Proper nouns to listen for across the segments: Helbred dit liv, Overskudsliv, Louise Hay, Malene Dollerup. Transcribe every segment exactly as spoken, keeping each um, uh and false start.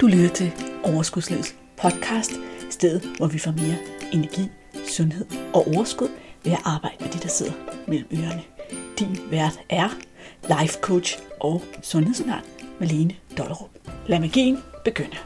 Du lytter til Overskudslivets podcast, stedet hvor vi får mere energi, sundhed og overskud ved at arbejde med de, der sidder mellem ørerne. Din vært er life coach og sundhedsundern Malene Dollerup. Lad magien begynde.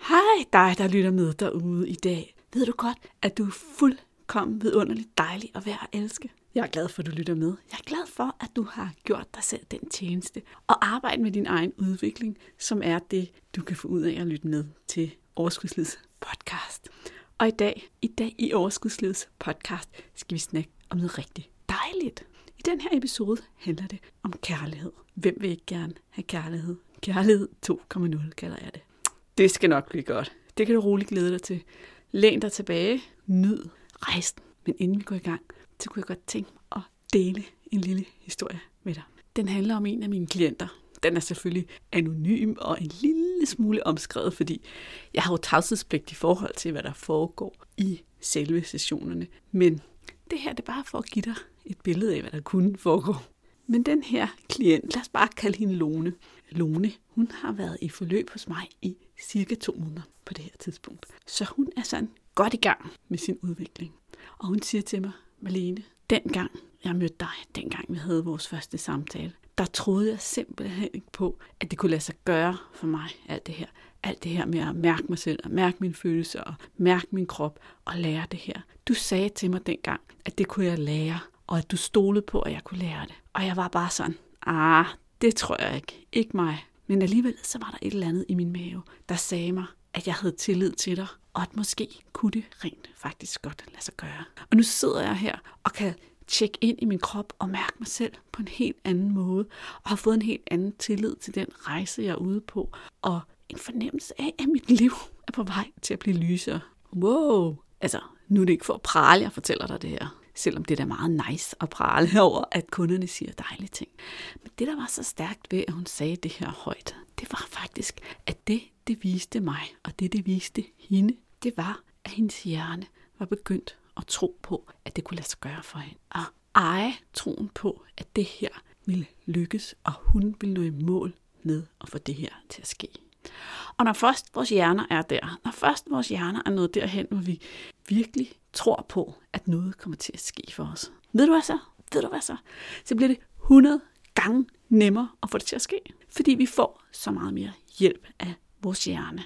Hej dig, der lytter med derude i dag. Ved du godt, at du er fuldkommen vidunderligt dejlig at være og elske? Jeg er glad for, at du lytter med. Jeg er glad for, at du har gjort dig selv den tjeneste og arbejde med din egen udvikling, som er det, du kan få ud af at lytte med til Overskudslivets podcast. Og i dag, i dag i Overskudslivets podcast, skal vi snakke om noget rigtig dejligt. I den her episode handler det om kærlighed. Hvem vil ikke gerne have kærlighed? Kærlighed to punkt nul kalder jeg det. Det skal nok blive godt. Det kan du roligt glæde dig til. Læn dig tilbage. Nyd rejsen. Men inden vi går i gang, så kunne jeg godt tænke mig at dele en lille historie med dig. Den handler om en af mine klienter. Den er selvfølgelig anonym og en lille smule omskrevet, fordi jeg har jo tavshedspligt i forhold til, hvad der foregår i selve sessionerne. Men det her, det er bare for at give dig et billede af, hvad der kunne foregå. Men den her klient, lad os bare kalde hende Lone. Lone, hun har været i forløb hos mig i cirka to måneder på det her tidspunkt. Så hun er sådan godt i gang med sin udvikling. Og hun siger til mig, Malene, dengang jeg mødte dig, dengang vi havde vores første samtale, der troede jeg simpelthen ikke på, at det kunne lade sig gøre for mig, alt det her. Alt det her med at mærke mig selv, og mærke mine følelser, og mærke min krop, og lære det her. Du sagde til mig dengang, at det kunne jeg lære, og at du stolede på, at jeg kunne lære det. Og jeg var bare sådan, ah, det tror jeg ikke, ikke mig. Men alligevel, så var der et eller andet i min mave, der sagde mig, at jeg havde tillid til dig, og at måske kunne det rent faktisk godt lade sig gøre. Og nu sidder jeg her og kan tjekke ind i min krop og mærke mig selv på en helt anden måde, og har fået en helt anden tillid til den rejse, jeg er ude på, og en fornemmelse af, at mit liv er på vej til at blive lysere. Wow! Altså, nu er det ikke for at prale, jeg fortæller dig det her. Selvom det er da meget nice at prale over, at kunderne siger dejlige ting. Men det, der var så stærkt ved, at hun sagde det her højt, det var faktisk, at det, det viste mig, og det, det viste hende, det var, at hendes hjerne var begyndt at tro på, at det kunne lade sig gøre for hende. Og eje troen på, at det her ville lykkes, og hun ville nå i mål med at få det her til at ske. Og når først vores hjerner er der, når først vores hjerner er nået derhen, hvor vi virkelig tror på, at noget kommer til at ske for os. Ved du hvad så? Ved du hvad så? Så bliver det hundrede gange nemmere at få det til at ske. Fordi vi får så meget mere hjælp af vores hjerne.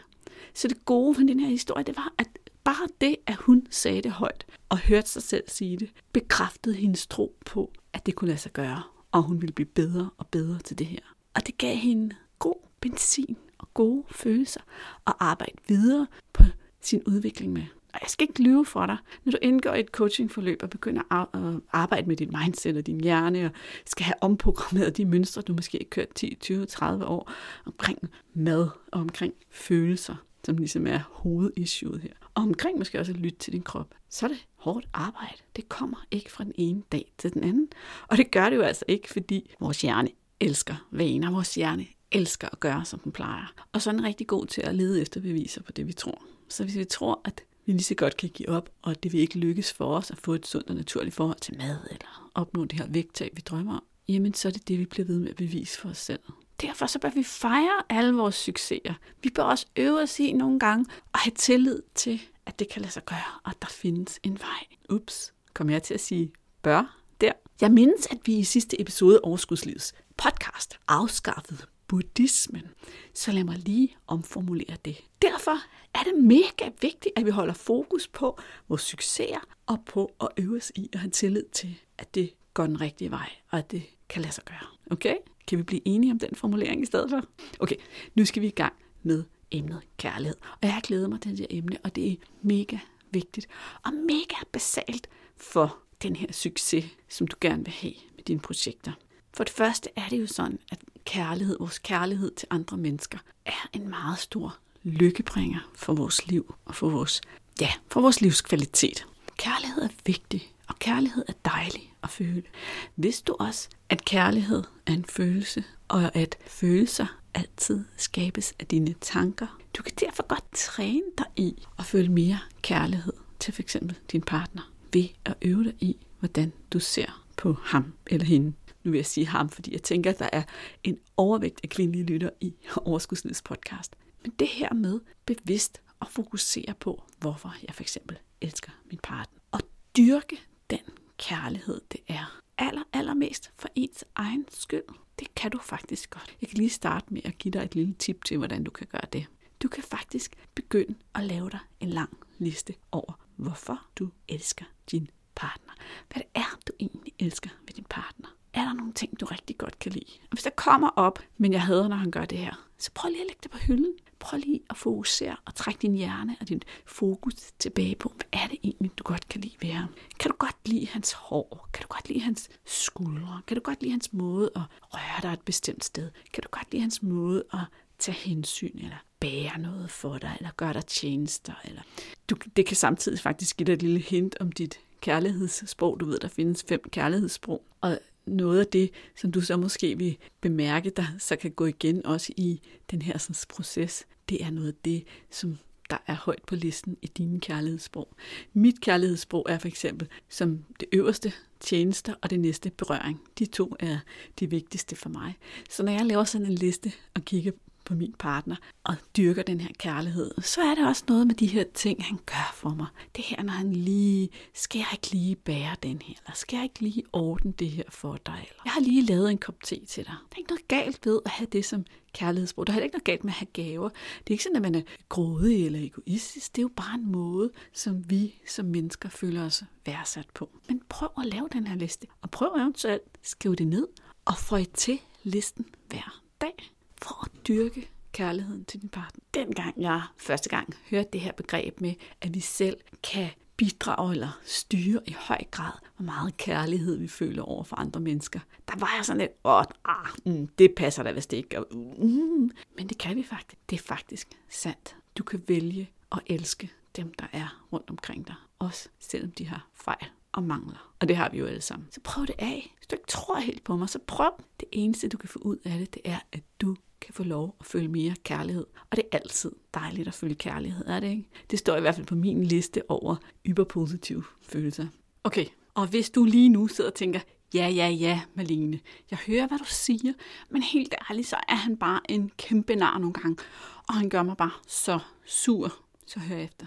Så det gode ved den her historie, det var, at bare det, at hun sagde det højt og hørte sig selv sige det, bekræftede hendes tro på, at det kunne lade sig gøre, og hun ville blive bedre og bedre til det her. Og det gav hende god benzin og gode følelser at arbejde videre på sin udvikling med. Og jeg skal ikke lyve for dig, når du indgår et coachingforløb og begynder at arbejde med dit mindset og din hjerne, og skal have omprogrammeret de mønstre, du måske har kørt ti, tyve, tredive år omkring mad og omkring følelser, som ligesom er hovedissuet her. Og omkring måske også at lytte til din krop. Så er det hårdt arbejde. Det kommer ikke fra den ene dag til den anden. Og det gør det jo altså ikke, fordi vores hjerne elsker vaner. Vores hjerne elsker at gøre, som den plejer. Og så er den rigtig god til at lede efter beviser på det, vi tror. Så hvis vi tror, at vi lige så godt kan give op, og det vil ikke lykkes for os at få et sundt og naturligt forhold til mad, eller opnå det her vægttab, vi drømmer om, jamen så er det det, vi bliver ved med at bevise for os selv. Derfor så bør vi fejre alle vores succeser. Vi bør også øve os i nogle gange, og have tillid til, at det kan lade sig gøre, og der findes en vej. Ups, kom jeg til at sige bør der? Jeg mindes, at vi i sidste episode af Overskudslivets podcast afskaffede buddhismen. Så lad mig lige omformulere det. Derfor er det mega vigtigt, at vi holder fokus på vores succeser og på at øve os i at have tillid til, at det går den rigtige vej, og at det kan lade sig gøre. Okay? Kan vi blive enige om den formulering i stedet for? Okay, nu skal vi i gang med emnet kærlighed. Og jeg glæder mig til det her emne, og det er mega vigtigt og mega basalt for den her succes, som du gerne vil have med dine projekter. For det første er det jo sådan, at kærlighed, vores kærlighed til andre mennesker, er en meget stor lykkebringer for vores liv og for vores, ja, for vores livskvalitet. Kærlighed er vigtig, og kærlighed er dejlig at føle. Vidste du også, at kærlighed er en følelse, og at følelser altid skabes af dine tanker? Du kan derfor godt træne dig i at føle mere kærlighed til f.eks. din partner, ved at øve dig i, hvordan du ser på ham eller hende. nu vil jeg sige ham, fordi jeg tænker, at der er en overvægt af kvindelige lytter i Overskudslivets podcast. Men det her med bevidst at fokusere på, hvorfor jeg for eksempel elsker min partner. Og dyrke den kærlighed, det er aller, allermest for ens egen skyld. Det kan du faktisk godt. Jeg kan lige starte med at give dig et lille tip til, hvordan du kan gøre det. Du kan faktisk begynde at lave dig en lang liste over, hvorfor du elsker din partner. Hvad det er, du egentlig elsker ved din partner. Er der nogle ting, du rigtig godt kan lide? Og hvis der kommer op, men jeg hader, når han gør det her, så prøv lige at lægge det på hylden. Prøv lige at fokusere og trække din hjerne og din fokus tilbage på, hvad er det egentlig, du godt kan lide ved ham? Kan du godt lide hans hår? Kan du godt lide hans skuldre? Kan du godt lide hans måde at røre dig et bestemt sted? Kan du godt lide hans måde at tage hensyn, eller bære noget for dig, eller gøre dig tjenester? Eller du, det kan samtidig faktisk give dig et lille hint om dit kærlighedssprog. Du ved, der findes fem kærlighedssprog, og noget af det, som du så måske vil bemærke, der så kan gå igen også i den her sådan, proces, det er noget af det, som der er højt på listen i dine kærlighedssprog. Mit kærlighedssprog er for eksempel som det øverste tjenester og det næste berøring. De to er de vigtigste for mig. Så når jeg laver sådan en liste og kigger på min partner og dyrker den her kærlighed, så er det også noget med de her ting, han gør for mig. Det her, når han lige, skal jeg ikke lige bære den her, eller skal jeg ikke lige ordne det her for dig, eller jeg har lige lavet en kop te til dig. Der er ikke noget galt ved at have det som kærlighedsbrug. Der er ikke noget galt med at have gaver. Det er ikke sådan, at man er grådig eller egoistisk. Det er jo bare en måde, som vi som mennesker føler os værdsat på. Men prøv at lave den her liste, og prøv eventuelt at skrive det ned, og føj til listen hver dag. For at dyrke kærligheden til din partner. Dengang jeg første gang hørte det her begreb med, at vi selv kan bidrage eller styre i høj grad, hvor meget kærlighed vi føler over for andre mennesker, der var jeg sådan lidt, åh, ah, mm, det passer da, hvis det ikke mm. Men det kan vi faktisk. Det er faktisk sandt. Du kan vælge at elske dem, der er rundt omkring dig. Også selvom de har fejl og mangler. Og det har vi jo alle sammen. Så prøv det af. Hvis du ikke tror helt på mig, så prøv. Det eneste, du kan få ud af det, det er, at du kan få lov at føle mere kærlighed. Og det er altid dejligt at føle kærlighed, er det ikke? Det står i hvert fald på min liste over hyperpositive følelser. Okay, og hvis du lige nu sidder og tænker, ja, ja, ja, Malene, jeg hører, hvad du siger, men helt ærligt, så er han bare en kæmpe nar nogle gange, og han gør mig bare så sur, så hør efter.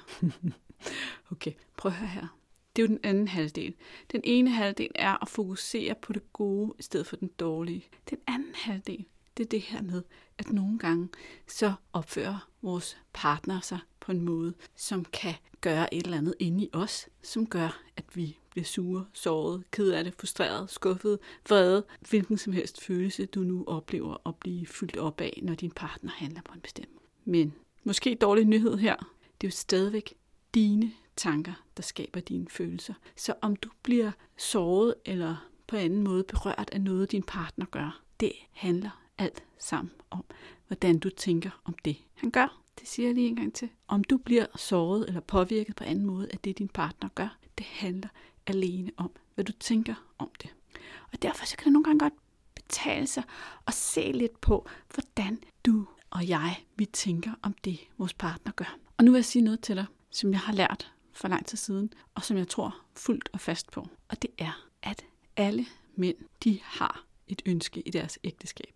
Okay, prøv at høre her. Det er jo den anden halvdel. Den ene halvdel er at fokusere på det gode, i stedet for den dårlige. Den anden halvdel, det er det her med, at nogle gange så opfører vores partner sig på en måde, som kan gøre et eller andet inde i os, som gør, at vi bliver sure, såret, ked af det, frustreret, skuffet, vrede, hvilken som helst følelse, du nu oplever at blive fyldt op af, når din partner handler på en bestemt måde. Men måske dårlig nyhed her, det er jo stadigvæk dine tanker, der skaber dine følelser. Så om du bliver såret eller på anden måde berørt af noget, din partner gør, det handler alt sammen om, hvordan du tænker om det, han gør. Det siger jeg lige en gang til. Om du bliver såret eller påvirket på anden måde af det, din partner gør, det handler alene om, hvad du tænker om det. Og derfor så kan det nogle gange godt betale sig at se lidt på, hvordan du og jeg, vi tænker om det, vores partner gør. Og nu vil jeg sige noget til dig, som jeg har lært for lang tid siden, og som jeg tror fuldt og fast på. Og det er, at alle mænd, de har et ønske i deres ægteskab.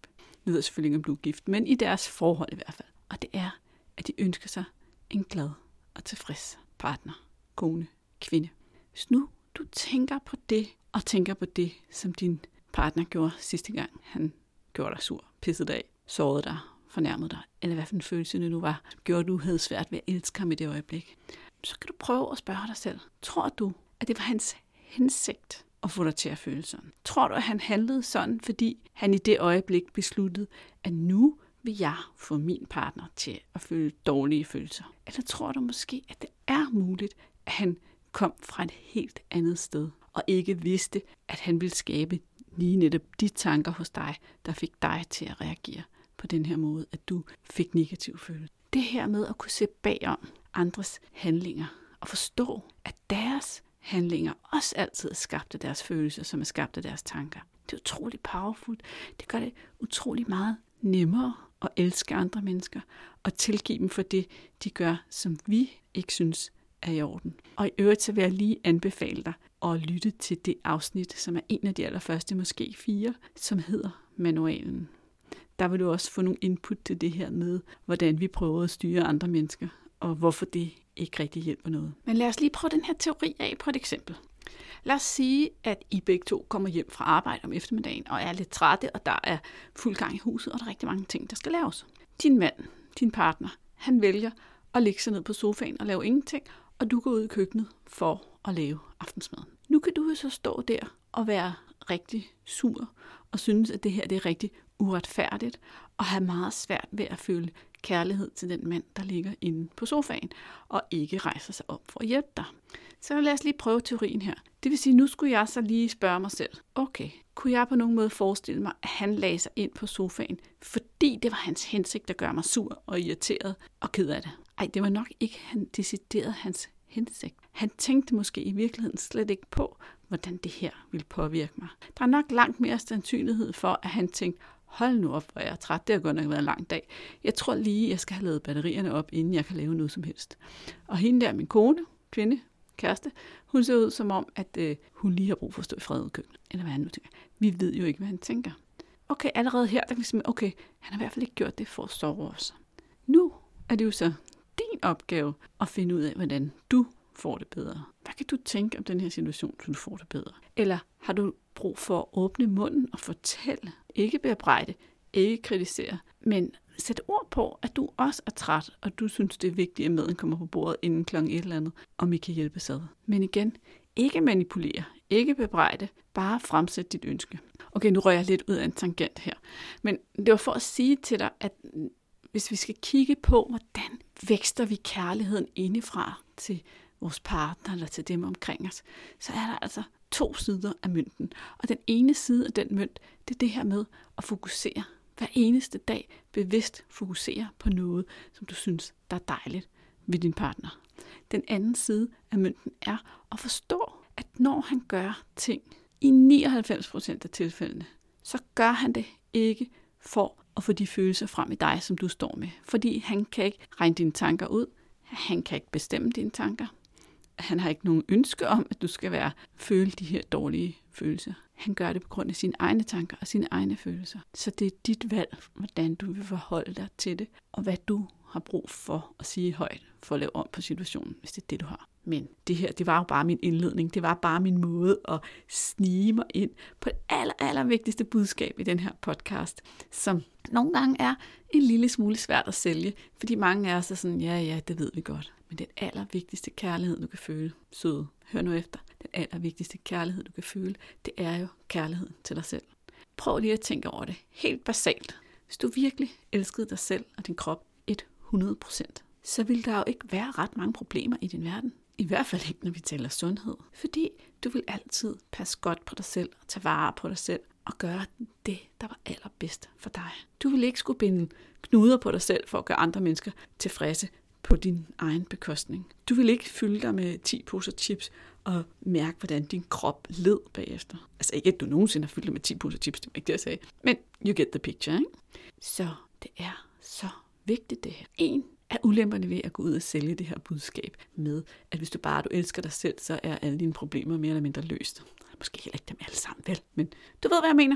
Jeg ved selvfølgelig ikke, om du er gift, men i deres forhold i hvert fald. Og det er, at de ønsker sig en glad og tilfreds partner, kone, kvinde. Hvis nu du tænker på det, og tænker på det, som din partner gjorde sidste gang, han gjorde dig sur, pissede dig af, sårede dig, fornærmede dig, eller hvad for en følelse det nu var, som gjorde, at du havde svært ved at elske ham i det øjeblik, så kan du prøve at spørge dig selv, tror du, at det var hans hensigt at få dig til at føle sådan? Tror du, at han handlede sådan, fordi han i det øjeblik besluttede, at nu vil jeg få min partner til at føle dårlige følelser? Eller tror du måske, at det er muligt, at han kom fra et helt andet sted, og ikke vidste, at han ville skabe lige netop de tanker hos dig, der fik dig til at reagere på den her måde, at du fik negativ følelse? Det her med at kunne se bagom andres handlinger, og forstå, at deres handlinger også altid er skabt af deres følelser, som er skabt af deres tanker. Det er utroligt powerfult. Det gør det utrolig meget nemmere at elske andre mennesker, og tilgive dem for det, de gør, som vi ikke synes er i orden. Og i øvrigt så vil jeg lige anbefale dig at lytte til det afsnit, som er en af de allerførste, måske fire, som hedder Manualen. Der vil du også få nogle input til det her med, hvordan vi prøver at styre andre mennesker, og hvorfor det ikke rigtig hjælper noget. Men lad os lige prøve den her teori af på et eksempel. Lad os sige, at I begge to kommer hjem fra arbejde om eftermiddagen og er lidt trætte, og der er fuld gang i huset, og der er rigtig mange ting, der skal laves. Din mand, din partner, han vælger at ligge sig ned på sofaen og lave ingenting, og du går ud i køkkenet for at lave aftensmaden. Nu kan du jo så stå der og være rigtig sur og synes, at det her det er rigtig uretfærdigt, og have meget svært ved at føle kærlighed til den mand, der ligger inde på sofaen, og ikke rejser sig op for at hjælpe dig. Så lad os lige prøve teorien her. Det vil sige, nu skulle jeg så lige spørge mig selv, okay, kunne jeg på nogen måde forestille mig, at han lagde sig ind på sofaen, fordi det var hans hensigt, der gør mig sur og irriteret og ked af det? Ej, det var nok ikke han decideret hans hensigt. Han tænkte måske i virkeligheden slet ikke på, hvordan det her ville påvirke mig. Der er nok langt mere sandsynlighed for, at han tænkte, hold nu op, hvor jeg er træt, det har godt nok været en lang dag. Jeg tror lige, jeg skal have lavet batterierne op, inden jeg kan lave noget som helst. Og hende der, min kone, kvinde, kæreste, hun ser ud som om, at øh, hun lige har brug for at stå i fred i køkkenet. Eller hvad han nu tænker. Vi ved jo ikke, hvad han tænker. Okay, allerede her, der kan vi simpelthen, okay, han har i hvert fald ikke gjort det for at sove os. Nu er det jo så din opgave at finde ud af, hvordan du får det bedre. Hvad kan du tænke om den her situation, så du får det bedre? Eller har du brug for at åbne munden og fortælle, ikke bebrejde, ikke kritisere, men sæt ord på, at du også er træt, og du synes, det er vigtigt, at maden kommer på bordet inden klokken et eller andet, om I kan hjælpes ad. Men igen, ikke manipulere, ikke bebrejde, bare fremsæt dit ønske. Okay, nu rører jeg lidt ud af en tangent her, men det var for at sige til dig, at hvis vi skal kigge på, hvordan vækster vi kærligheden indefra til vores partner eller til dem omkring os, så er der altså to sider af mønten. Og den ene side af den mønt, det er det her med at fokusere hver eneste dag, bevidst fokusere på noget, som du synes, der er dejligt ved din partner. Den anden side af mønten er at forstå, at når han gør ting, i nioghalvfems procent af tilfældene, så gør han det ikke for at få de følelser frem i dig, som du står med. Fordi han kan ikke regne dine tanker ud, han kan ikke bestemme dine tanker. Han har ikke nogen ønske om, at du skal være føle de her dårlige følelser. Han gør det på grund af sine egne tanker og sine egne følelser. Så det er dit valg, hvordan du vil forholde dig til det, og hvad du har brug for at sige højt for at lave om på situationen, hvis det er det, du har. Men det her, det var jo bare min indledning. Det var bare min måde at snige mig ind på det aller, aller vigtigste budskab i den her podcast, som nogle gange er en lille smule svært at sælge, fordi mange af os er sådan, ja, ja, det ved vi godt. Men den allervigtigste kærlighed, du kan føle, søde, hør nu efter, den allervigtigste kærlighed, du kan føle, det er jo kærligheden til dig selv. Prøv lige at tænke over det helt basalt. Hvis du virkelig elskede dig selv og din krop hundrede procent, så vil der jo ikke være ret mange problemer i din verden. I hvert fald ikke, når vi taler sundhed. Fordi du vil altid passe godt på dig selv, og tage vare på dig selv, og gøre det, der var allerbedst for dig. Du vil ikke skulle binde knuder på dig selv, for at gøre andre mennesker tilfredse på din egen bekostning. Du vil ikke fylde dig med ti poser chips, og mærke, hvordan din krop led bagefter. Altså ikke, at du nogensinde har fyldt dig med ti poser chips, det var ikke det, jeg sagde. Men you get the picture, ikke? Så det er så vigtigt det her. En af ulemperne ved at gå ud og sælge det her budskab med, at hvis du bare du elsker dig selv, så er alle dine problemer mere eller mindre løst. Måske heller ikke dem alle sammen, vel? Men du ved, hvad jeg mener.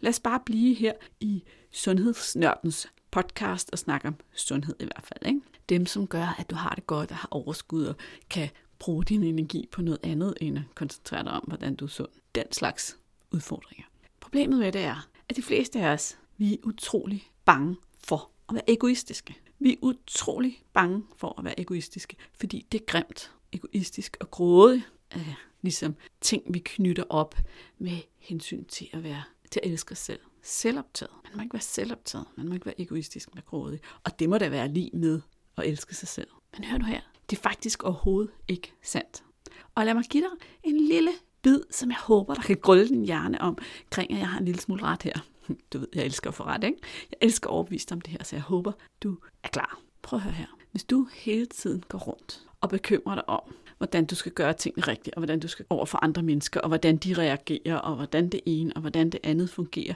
Lad os bare blive her i Sundhedsnørdens podcast og snakke om sundhed i hvert fald, ikke? Dem, som gør, at du har det godt og har overskud og kan bruge din energi på noget andet, end at koncentrere dig om, hvordan du er sund. Den slags udfordringer. Problemet med det er, at de fleste af os, vi er utrolig bange for at være egoistiske. Vi er utrolig bange for at være egoistiske, fordi det er grimt, egoistisk og grådigt, er ligesom ting, vi knytter op med hensyn til at være, til at elske os selv. Selvoptaget. Man må ikke være selvoptaget, man må ikke være egoistisk og grådig, og det må da være lige med at elske sig selv. Men hør nu her, det er faktisk overhovedet ikke sandt. Og lad mig give dig en lille bid, som jeg håber, der kan grølle din hjerne om, kring at jeg har en lille smule ret her. Du ved, jeg elsker at få ret, ikke? Jeg elsker overbevist om det her, så jeg håber, du er klar. Prøv at høre her. Hvis du hele tiden går rundt og bekymrer dig om, hvordan du skal gøre tingene rigtigt, og hvordan du skal over for andre mennesker, og hvordan de reagerer, og hvordan det ene og hvordan det andet fungerer,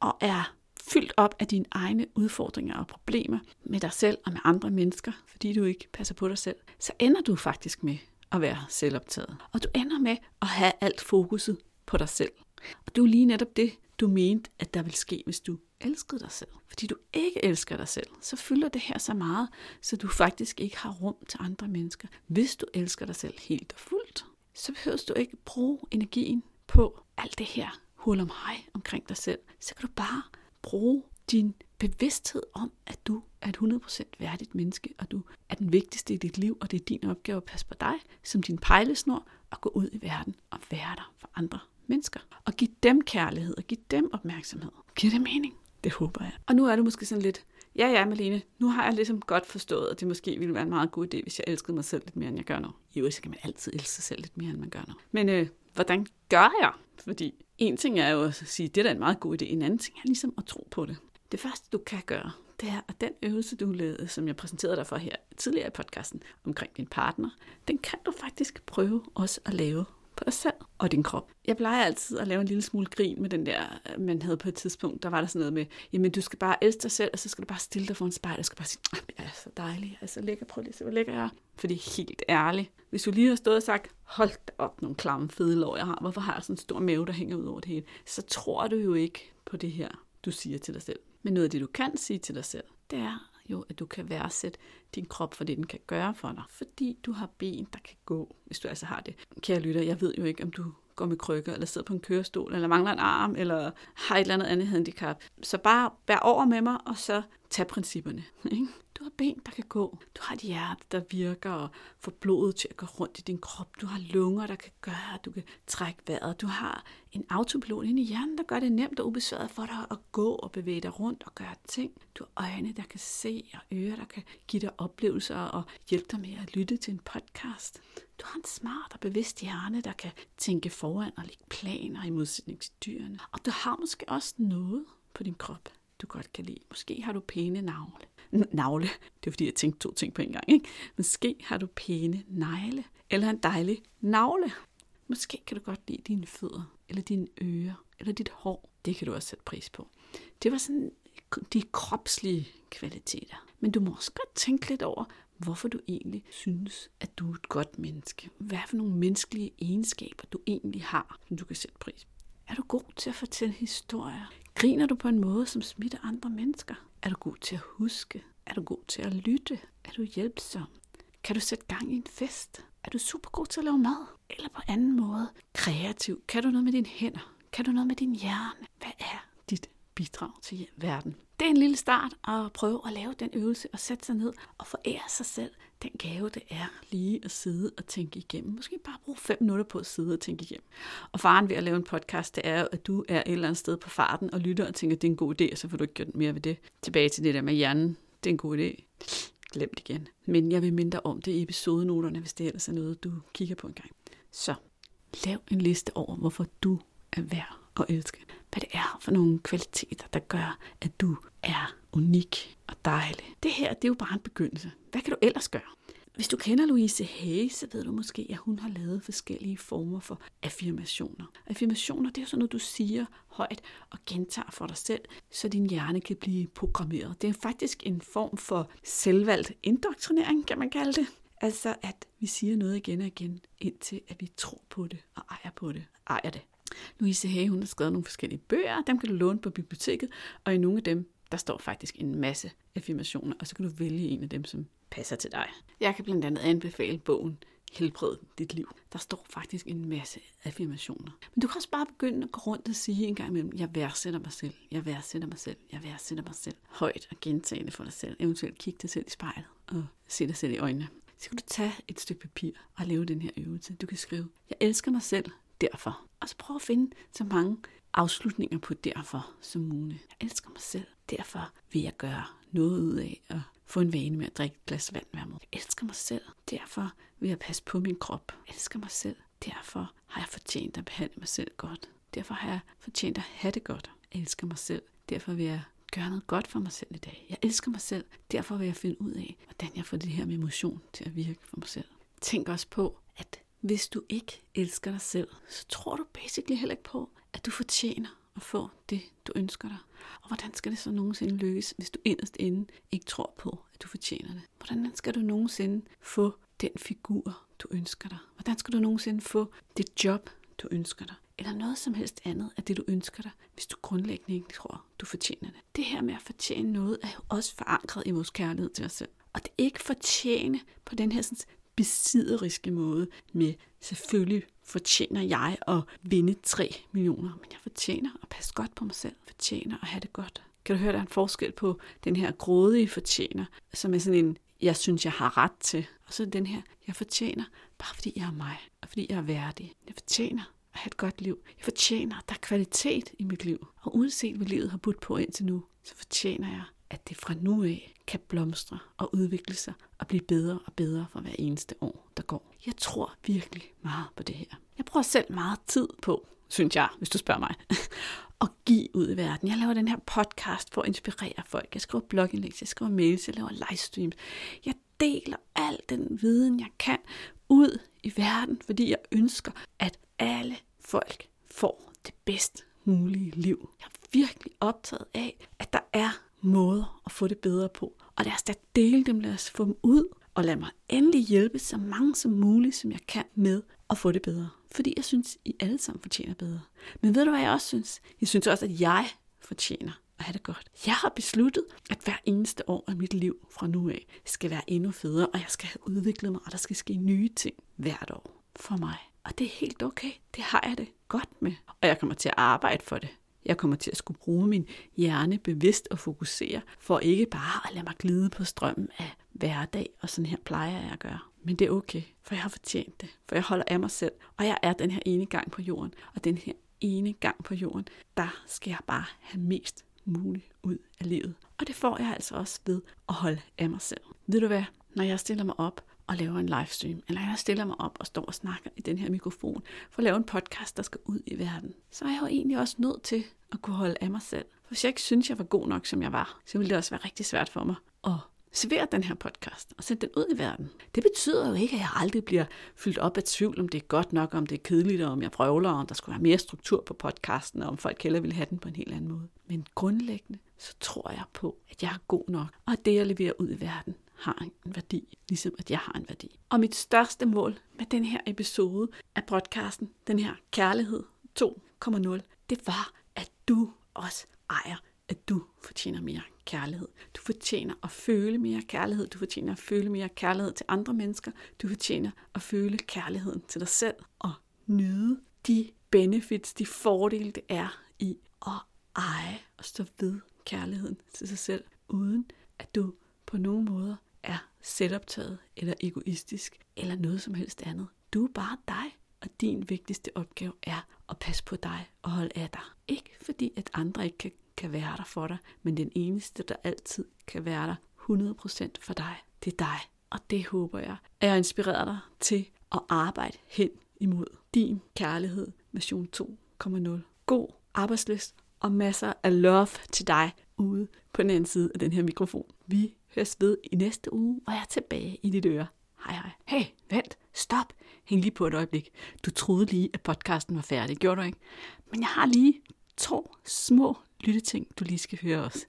og er fyldt op af dine egne udfordringer og problemer med dig selv og med andre mennesker, fordi du ikke passer på dig selv, så ender du faktisk med at være selvoptaget. Og du ender med at have alt fokuset på dig selv. Og det er jo lige netop det, du mente, at der ville ske, hvis du elskede dig selv. Fordi du ikke elsker dig selv, så fylder det her så meget, så du faktisk ikke har rum til andre mennesker. Hvis du elsker dig selv helt og fuldt, så behøver du ikke bruge energien på alt det her hul om hej omkring dig selv. Så kan du bare bruge din bevidsthed om, at du er et hundrede procent værdigt menneske, og du er den vigtigste i dit liv, og det er din opgave at passe på dig som din pejlesnor, og gå ud i verden og være der for andre mennesker. Og give dem kærlighed, og give dem opmærksomhed. Giver det mening? Det håber jeg. Og nu er du måske sådan lidt, ja ja Malene, nu har jeg ligesom godt forstået, at det måske ville være en meget god idé, hvis jeg elskede mig selv lidt mere, end jeg gør nu. Jo, så kan man altid elske sig selv lidt mere, end man gør nu. Men øh, hvordan gør jeg? Fordi en ting er jo at sige, at det er da en meget god idé, en anden ting er ligesom at tro på det. Det første du kan gøre, det er, at den øvelse du lavede, som jeg præsenterede dig for her tidligere i podcasten, omkring din partner, den kan du faktisk prøve også at lave på dig selv og din krop. Jeg plejer altid at lave en lille smule grin med den der, man havde på et tidspunkt, der var der sådan noget med, jamen du skal bare elske dig selv, og så skal du bare stille dig foran spejlet, og skal bare sige, jeg er så dejlig, altså lækker, prøv lige at se, hvor lækker jeg er. Fordi helt ærligt, hvis du lige har stået og sagt, hold da op nogle klamme fede lår, jeg har, hvorfor har jeg sådan en stor mave, der hænger ud over det hele, så tror du jo ikke på det her, du siger til dig selv. Men noget af det, du kan sige til dig selv, det er jo, at du kan værdsætte din krop for det, den kan gøre for dig. Fordi du har ben, der kan gå, hvis du altså har det. Kære lytter, jeg ved jo ikke, om du går med krykker, eller sidder på en kørestol, eller mangler en arm, eller har et eller andet andet handicap. Så bare vær over med mig, og så tag principperne. Du har ben, der kan gå. Du har et hjerte, der virker og får blodet til at gå rundt i din krop. Du har lunger, der kan gøre, at du kan trække vejret. Du har en autopilot inde i hjernen, der gør det nemt og ubesværet for dig at gå og bevæge dig rundt og gøre ting. Du har øjne, der kan se, og ører, der kan give dig oplevelser og hjælpe dig med at lytte til en podcast. Du har en smart og bevidst hjerne, der kan tænke foran og lægge planer i modsætning til dyrene. Og du har måske også noget på din krop, du godt kan lide. Måske har du pæne navle. N- navle. Det er fordi, jeg tænkte to ting på en gang, ikke? Måske har du pæne negle. Eller en dejlig navle. Måske kan du godt lide dine fødder. Eller dine ører. Eller dit hår. Det kan du også sætte pris på. Det var sådan de kropslige kvaliteter. Men du må også godt tænke lidt over, hvorfor du egentlig synes, at du er et godt menneske. Hvad for nogle menneskelige egenskaber, du egentlig har, som du kan sætte pris på. Er du god til at fortælle historier? Griner du på en måde, som smitter andre mennesker? Er du god til at huske? Er du god til at lytte? Er du hjælpsom? Kan du sætte gang i en fest? Er du super god til at lave mad? Eller på anden måde? Kreativ? Kan du noget med dine hænder? Kan du noget med din hjerne? Hvad er dit bidrag til verden? Det er en lille start at prøve at lave den øvelse og sætte sig ned og forære sig selv den gave, det er lige at sidde og tænke igennem. Måske bare bruge fem minutter på at sidde og tænke igennem. Og faren ved at lave en podcast, det er jo, at du er et eller andet sted på farten og lytter og tænker, at det er en god idé, og så får du ikke gjort mere ved det. Tilbage til det der med hjernen. Det er en god idé. Glem det igen. Men jeg vil mindre om det i episodenoterne, hvis det ellers er noget, du kigger på en gang. Så lav en liste over, hvorfor du er værd at elske. Hvad det er for nogle kvaliteter, der gør, at du er unik og dejlig. Det her, det er jo bare en begyndelse. Hvad kan du ellers gøre? Hvis du kender Louise Hay, så ved du måske, at hun har lavet forskellige former for affirmationer. Affirmationer, det er sådan noget, du siger højt og gentager for dig selv, så din hjerne kan blive programmeret. Det er faktisk en form for selvvalgt indoktrinering, kan man kalde det. Altså, at vi siger noget igen og igen, indtil at vi tror på det og ejer på det. Ejer det. Louise Hay, hun har skrevet nogle forskellige bøger, dem kan du låne på biblioteket, og i nogle af dem, der står faktisk en masse affirmationer, og så kan du vælge en af dem, som passer til dig. Jeg kan blandt andet anbefale bogen Helbred dit liv. Der står faktisk en masse affirmationer. Men du kan også bare begynde at gå rundt og sige en gang imellem, jeg værdsætter mig selv, jeg værdsætter mig selv, jeg værdsætter mig selv. Højt og gentagende for dig selv. Eventuelt kigge dig selv i spejlet og se dig selv i øjnene. Så kan du tage et stykke papir og lave den her øvelse. Du kan skrive, jeg elsker mig selv, derfor. Og så prøv at finde så mange afslutninger på derfor som muligt. Jeg elsker mig selv. Derfor vil jeg gøre noget ud af at få en vane med at drikke et glas vand hver morgen. Jeg elsker mig selv. Derfor vil jeg passe på min krop. Jeg elsker mig selv. Derfor har jeg fortjent at behandle mig selv godt. Derfor har jeg fortjent at have det godt. Jeg elsker mig selv. Derfor vil jeg gøre noget godt for mig selv i dag. Jeg elsker mig selv. Derfor vil jeg finde ud af, hvordan jeg får det her med emotion til at virke for mig selv. Tænk også på, at hvis du ikke elsker dig selv, så tror du basically heller ikke på, at du fortjener at få det, du ønsker dig. Og hvordan skal det så nogensinde lykkes, hvis du inderst inde ikke tror på, at du fortjener det? Hvordan skal du nogensinde få den figur, du ønsker dig? Hvordan skal du nogensinde få det job, du ønsker dig? Eller noget som helst andet af det, du ønsker dig, hvis du grundlæggende ikke tror, du fortjener det? Det her med at fortjene noget, er jo også forankret i vores kærlighed til os selv. Og det ikke fortjene på den her sådan besidderiske måde med, selvfølgelig fortjener jeg at vinde tre millioner, men jeg fortjener at passe godt på mig selv, fortjener at have det godt. Kan du høre, der er en forskel på den her grådige fortjener, som er sådan en, jeg synes, jeg har ret til, og så den her, jeg fortjener, bare fordi jeg er mig, og fordi jeg er værdig. Jeg fortjener at have et godt liv. Jeg fortjener, at der er kvalitet i mit liv. Og uanset hvad livet har budt på indtil nu, så fortjener jeg, at det fra nu af kan blomstre og udvikle sig og blive bedre og bedre for hver eneste år, der går. Jeg tror virkelig meget på det her. Jeg bruger selv meget tid på, synes jeg, hvis du spørger mig, at give ud i verden. Jeg laver den her podcast for at inspirere folk. Jeg skriver blogindlæg, jeg skriver mails, jeg laver livestreams. Jeg deler al den viden, jeg kan, ud i verden, fordi jeg ønsker, at alle folk får det bedst mulige liv. Jeg er virkelig optaget af, at der er måder at få det bedre på. Og lad os da dele dem, lad os få dem ud, og lad mig endelig hjælpe så mange som muligt, som jeg kan, med at få det bedre. Fordi jeg synes, I alle sammen fortjener bedre. Men ved du, hvad jeg også synes? Jeg synes også, at jeg fortjener at have det godt. Jeg har besluttet, at hver eneste år af mit liv fra nu af skal være endnu federe, og jeg skal have udviklet mig, og der skal ske nye ting hvert år for mig. Og det er helt okay. Det har jeg det godt med. Og jeg kommer til at arbejde for det. Jeg kommer til at skulle bruge min hjerne bevidst og fokusere, for ikke bare at lade mig glide på strømmen af hverdag, og sådan her plejer jeg at gøre. Men det er okay, for jeg har fortjent det, for jeg holder af mig selv, og jeg er den her ene gang på jorden, og den her ene gang på jorden, der skal jeg bare have mest muligt ud af livet. Og det får jeg altså også ved at holde af mig selv. Ved du hvad, når jeg stiller mig op og laver en livestream, eller jeg stiller mig op og står og snakker i den her mikrofon, for at lave en podcast, der skal ud i verden, så er jeg jo egentlig også nødt til at kunne holde af mig selv. For hvis jeg ikke synes, jeg var god nok, som jeg var, så ville det også være rigtig svært for mig at servere den her podcast og sætte den ud i verden. Det betyder jo ikke, at jeg aldrig bliver fyldt op af tvivl, om det er godt nok, om det er kedeligt, og om jeg vrøvler, om der skulle være mere struktur på podcasten, og om folk heller ville have den på en helt anden måde. Men grundlæggende, så tror jeg på, at jeg er god nok, og at det, jeg leverer ud i verden, har en værdi, ligesom at jeg har en værdi. Og mit største mål med den her episode af podcasten, den her kærlighed to punkt nul, det var, at du også ejer, at du fortjener mere kærlighed. Du fortjener at føle mere kærlighed. Du fortjener at føle mere kærlighed til andre mennesker. Du fortjener at føle kærligheden til dig selv og nyde de benefits, de fordele, det er i at eje og stå ved kærligheden til sig selv, uden at du på nogen måder er selvoptaget eller egoistisk eller noget som helst andet. Du er bare dig, og din vigtigste opgave er at passe på dig og holde af dig. Ikke fordi, at andre ikke kan, kan være der for dig, men den eneste, der altid kan være der hundrede procent for dig, det er dig. Og det håber jeg, at jeg inspirerer dig til at arbejde hen imod din kærlighed version to punkt nul. God arbejdslyst og masser af love til dig ude på den anden side af den her mikrofon. Vi høres ved i næste uge, og jeg er tilbage i dit øre. Hej hej. Hey, vent, stop. Hæng lige på et øjeblik. Du troede lige, at podcasten var færdig. Gjorde du ikke? Men jeg har lige to små lytteting, du lige skal høre os,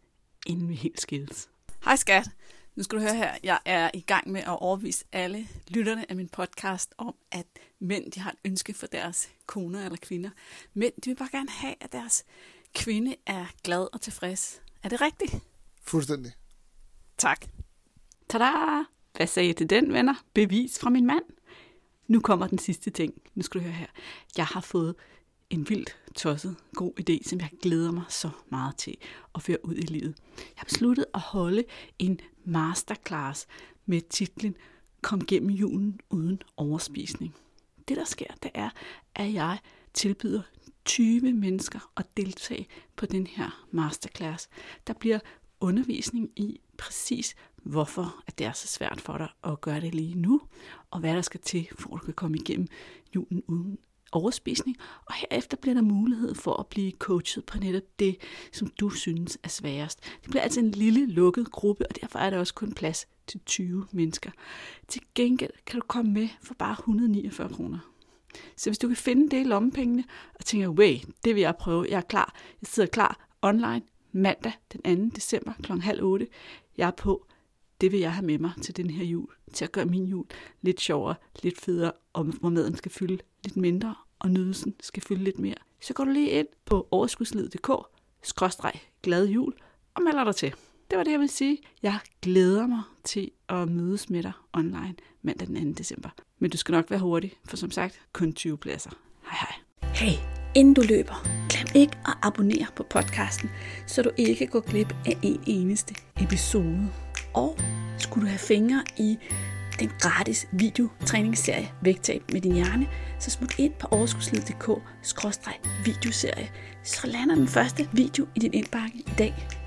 inden vi helt skilles. Hej skat. Nu skal du høre her. Jeg er i gang med at overbevise alle lytterne af min podcast om, at mænd, de har et ønske for deres koner eller kvinder. Mænd, de vil bare gerne have, at deres kvinde er glad og tilfreds. Er det rigtigt? Fuldstændig. Tak. Tada! Hvad sagde jeg til den, venner? Bevis fra min mand. Nu kommer den sidste ting. Nu skal du høre her. Jeg har fået en vildt tosset god idé, som jeg glæder mig så meget til at føre ud i livet. Jeg har besluttet at holde en masterclass med titlen Kom gennem julen uden overspisning. Det, der sker, det er, at jeg tilbyder tyve mennesker at deltage på den her masterclass. Der bliver undervisning i præcis, hvorfor at det er så svært for dig at gøre det lige nu, og hvad der skal til, for at du kan komme igennem julen uden overspisning. Og herefter bliver der mulighed for at blive coachet på netop det, som du synes er sværest. Det bliver altså en lille lukket gruppe, og derfor er der også kun plads til tyve mennesker. Til gengæld kan du komme med for bare hundrede og niogfyrre kroner. Så hvis du kan finde det i lommepengene, og tænker, way, det vil jeg prøve, jeg er klar, jeg sidder klar online mandag den anden december klokken halv otte, jeg er på, det vil jeg have med mig til den her jul, til at gøre min jul lidt sjovere, lidt federe, og hvor maden skal fylde lidt mindre, og nydelsen skal fylde lidt mere. Så går du lige ind på overskudsliv punktum d k bindestreg glad jul og melder dig til. Det var det, jeg ville sige. Jeg glæder mig til at mødes med dig online mandag den anden december. Men du skal nok være hurtig, for som sagt, kun tyve pladser. Hej hej. Hey, inden du løber, glem ikke at abonnere på podcasten, så du ikke går glip af en eneste episode. Og skulle du have fingre i den gratis videotræningsserie Vægtab med din hjerne, så smut ind på overskudsliv punktum d k bindestreg videoserie, så lander den første video i din indbakke i dag.